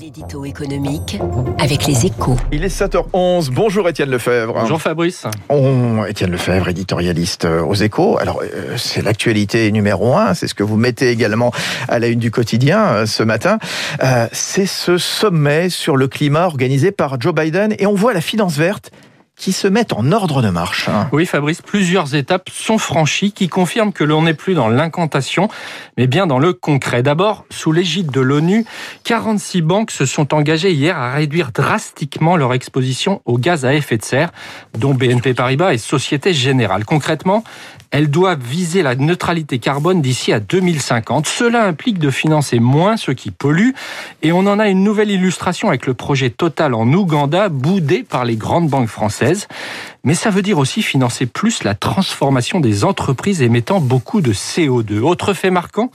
L'édito économique avec les Échos. Il est 7h11. Bonjour Étienne Lefebvre. Bonjour Fabrice. Étienne Lefebvre, éditorialiste aux Échos. Alors, c'est l'actualité numéro 1. C'est ce que vous mettez également à la une du quotidien ce matin. C'est ce sommet sur le climat organisé par Joe Biden. Et on voit la finance verte qui se mettent en ordre de marche. Oui Fabrice, plusieurs étapes sont franchies qui confirment que l'on n'est plus dans l'incantation, mais bien dans le concret. D'abord, sous l'égide de l'ONU, 46 banques se sont engagées hier à réduire drastiquement leur exposition aux gaz à effet de serre, dont BNP Paribas et Société Générale. Concrètement, elles doivent viser la neutralité carbone d'ici à 2050. Cela implique de financer moins ceux qui polluent. Et on en a une nouvelle illustration avec le projet Total en Ouganda, boudé par les grandes banques françaises. Mais ça veut dire aussi financer plus la transformation des entreprises émettant beaucoup de CO2. Autre fait marquant,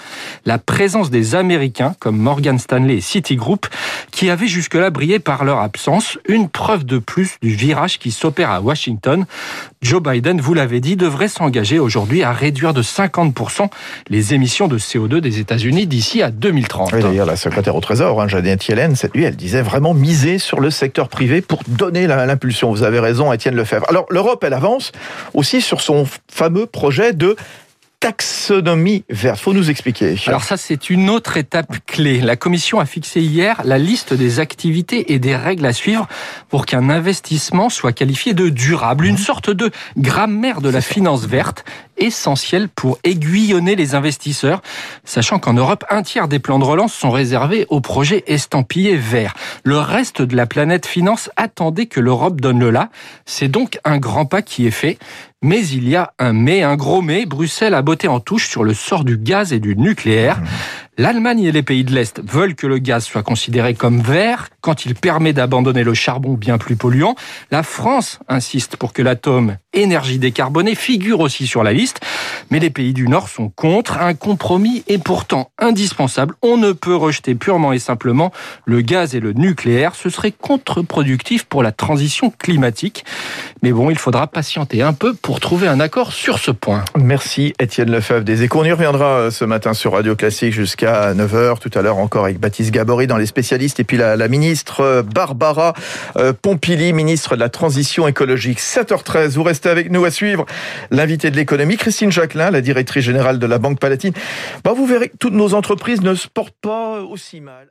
la présence des Américains comme Morgan Stanley et Citigroup qui avaient jusque-là brillé par leur absence. Une preuve de plus du virage qui s'opère à Washington. Joe Biden, vous l'avez dit, devrait s'engager aujourd'hui à réduire de 50% les émissions de CO2 des États-Unis d'ici à 2030. Oui, d'ailleurs, la secrétaire au Trésor, Janet Yellen, cette nuit, elle disait vraiment miser sur le secteur privé pour donner l'impulsion. Vous avez raison, Étienne Lefebvre. Alors, l'Europe, elle avance aussi sur son fameux projet de taxonomie verte. Faut nous expliquer. Alors ça, c'est une autre étape clé. La Commission a fixé hier la liste des activités et des règles à suivre pour qu'un investissement soit qualifié de durable. Une sorte de grammaire de la finance verte, essentielle pour aiguillonner les investisseurs, sachant qu'en Europe, un tiers des plans de relance sont réservés aux projets estampillés verts. Le reste de la planète finance attendait que l'Europe donne le là. C'est donc un grand pas qui est fait. Mais il y a un mais, un gros mais. Bruxelles a botté en touche sur le sort du gaz et du nucléaire. L'Allemagne et les pays de l'Est veulent que le gaz soit considéré comme vert quand il permet d'abandonner le charbon bien plus polluant. La France insiste pour que l'atome énergie décarbonée figure aussi sur la liste. Mais les pays du Nord sont contre. Un compromis est pourtant indispensable. On ne peut rejeter purement et simplement le gaz et le nucléaire. Ce serait contre-productif pour la transition climatique. Mais bon, il faudra patienter un peu pour trouver un accord sur ce point. Merci Étienne Lefebvre des Échos. On y reviendra ce matin sur Radio Classique jusqu'à 9h. Tout à l'heure encore avec Baptiste Gabory dans Les Spécialistes. Et puis la ministre Barbara Pompili, ministre de la Transition écologique. 7h13, vous restez avec nous à suivre l'invité de l'économie, Christine Jacqueline, la directrice générale de la Banque Palatine. Vous verrez que toutes nos entreprises ne se portent pas aussi mal.